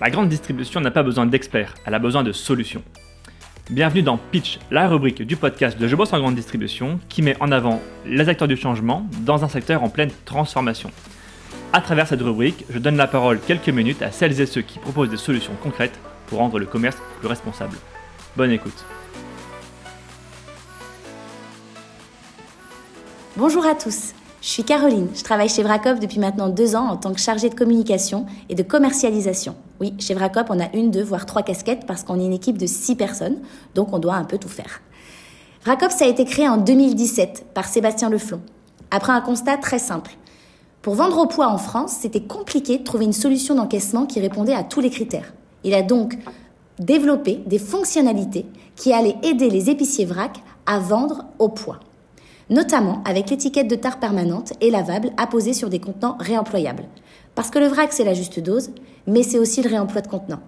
La grande distribution n'a pas besoin d'experts, elle a besoin de solutions. Bienvenue dans Pitch, la rubrique du podcast de Je bosse en grande distribution qui met en avant les acteurs du changement dans un secteur en pleine transformation. À travers cette rubrique, je donne la parole quelques minutes à celles et ceux qui proposent des solutions concrètes pour rendre le commerce plus responsable. Bonne écoute. Bonjour à tous, je suis Caroline, je travaille chez Vracop depuis maintenant 2 ans en tant que chargée de communication et de commercialisation. Oui, chez Vracop, on a 1, 2, voire 3 casquettes parce qu'on est une équipe de 6 personnes, donc on doit un peu tout faire. Vracop, ça a été créé en 2017 par Sébastien Leflon, après un constat très simple. Pour vendre au poids en France, c'était compliqué de trouver une solution d'encaissement qui répondait à tous les critères. Il a donc développé des fonctionnalités qui allaient aider les épiciers vrac à vendre au poids, notamment avec l'étiquette de tare permanente et lavable apposée sur des contenants réemployables. Parce que le vrac, c'est la juste dose, mais c'est aussi le réemploi de contenants.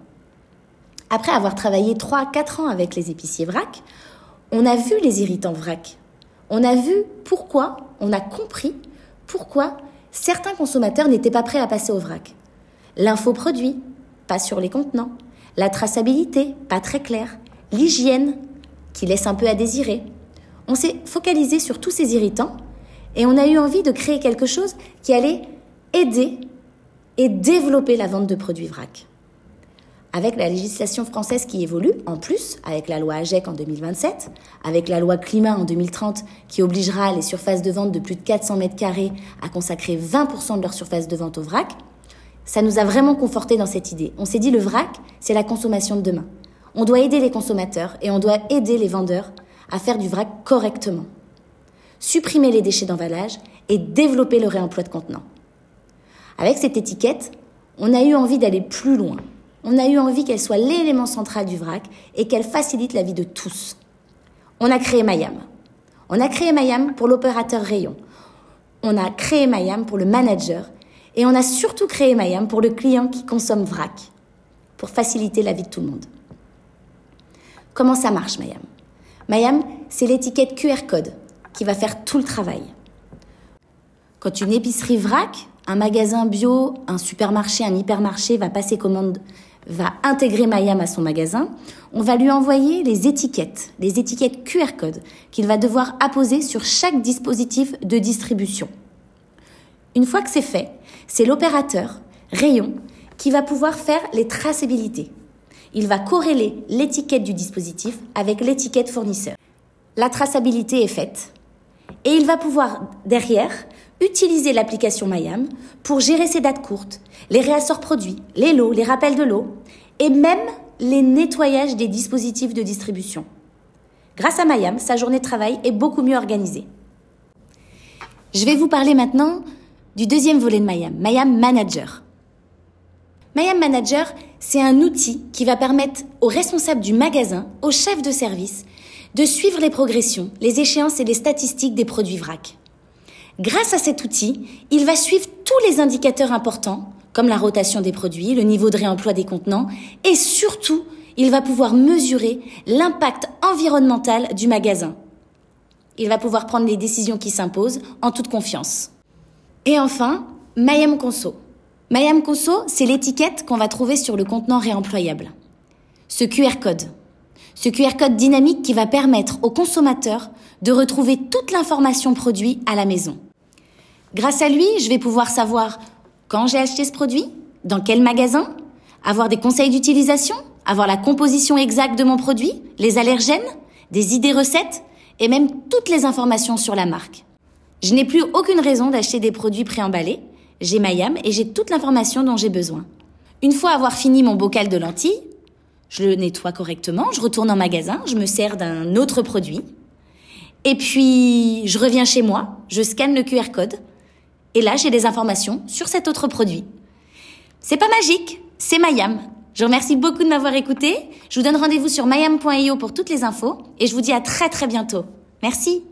Après avoir travaillé 3-4 ans avec les épiciers vrac, on a vu les irritants vrac. On a vu pourquoi, on a compris pourquoi certains consommateurs n'étaient pas prêts à passer au vrac. L'infoproduit, pas sur les contenants. La traçabilité, pas très claire. L'hygiène, qui laisse un peu à désirer. On s'est focalisé sur tous ces irritants et on a eu envie de créer quelque chose qui allait aider et développer la vente de produits vrac. Avec la législation française qui évolue, en plus, avec la loi AGEC en 2027, avec la loi Climat en 2030 qui obligera les surfaces de vente de plus de 400 m² à consacrer 20% de leur surface de vente au vrac, ça nous a vraiment confortés dans cette idée. On s'est dit le vrac, c'est la consommation de demain. On doit aider les consommateurs et on doit aider les vendeurs à faire du vrac correctement. Supprimer les déchets d'emballage et développer le réemploi de contenants. Avec cette étiquette, on a eu envie d'aller plus loin. On a eu envie qu'elle soit l'élément central du vrac et qu'elle facilite la vie de tous. On a créé maYam. On a créé maYam pour l'opérateur rayon. On a créé maYam pour le manager. Et on a surtout créé maYam pour le client qui consomme vrac, pour faciliter la vie de tout le monde. Comment ça marche, maYam ? maYam, c'est l'étiquette QR code qui va faire tout le travail. Quand une épicerie vrac, un magasin bio, un supermarché, un hypermarché va passer commande, va intégrer maYam à son magasin, on va lui envoyer les étiquettes QR code qu'il va devoir apposer sur chaque dispositif de distribution. Une fois que c'est fait, c'est l'opérateur rayon qui va pouvoir faire les traçabilités. Il va corréler l'étiquette du dispositif avec l'étiquette fournisseur. La traçabilité est faite et il va pouvoir, derrière, utiliser l'application maYam pour gérer ses dates courtes, les réassorts produits, les lots, les rappels de lots et même les nettoyages des dispositifs de distribution. Grâce à maYam, sa journée de travail est beaucoup mieux organisée. Je vais vous parler maintenant du deuxième volet de maYam, maYam Manager. maYam Manager, c'est un outil qui va permettre aux responsables du magasin, aux chefs de service, de suivre les progressions, les échéances et les statistiques des produits vrac. Grâce à cet outil, il va suivre tous les indicateurs importants, comme la rotation des produits, le niveau de réemploi des contenants, et surtout, il va pouvoir mesurer l'impact environnemental du magasin. Il va pouvoir prendre les décisions qui s'imposent en toute confiance. Et enfin, maYam Conso. maYam Conso, c'est l'étiquette qu'on va trouver sur le contenant réemployable. Ce QR code dynamique qui va permettre aux consommateurs de retrouver toute l'information produit à la maison. Grâce à lui, je vais pouvoir savoir quand j'ai acheté ce produit, dans quel magasin, avoir des conseils d'utilisation, avoir la composition exacte de mon produit, les allergènes, des idées recettes et même toutes les informations sur la marque. Je n'ai plus aucune raison d'acheter des produits préemballés. J'ai maYam et j'ai toute l'information dont j'ai besoin. Une fois avoir fini mon bocal de lentilles, je le nettoie correctement, je retourne en magasin, je me sers d'un autre produit. Et puis, je reviens chez moi, je scanne le QR code. Et là, j'ai des informations sur cet autre produit. C'est pas magique, c'est maYam. Je vous remercie beaucoup de m'avoir écouté. Je vous donne rendez-vous sur mayam.io pour toutes les infos. Et je vous dis à très bientôt. Merci.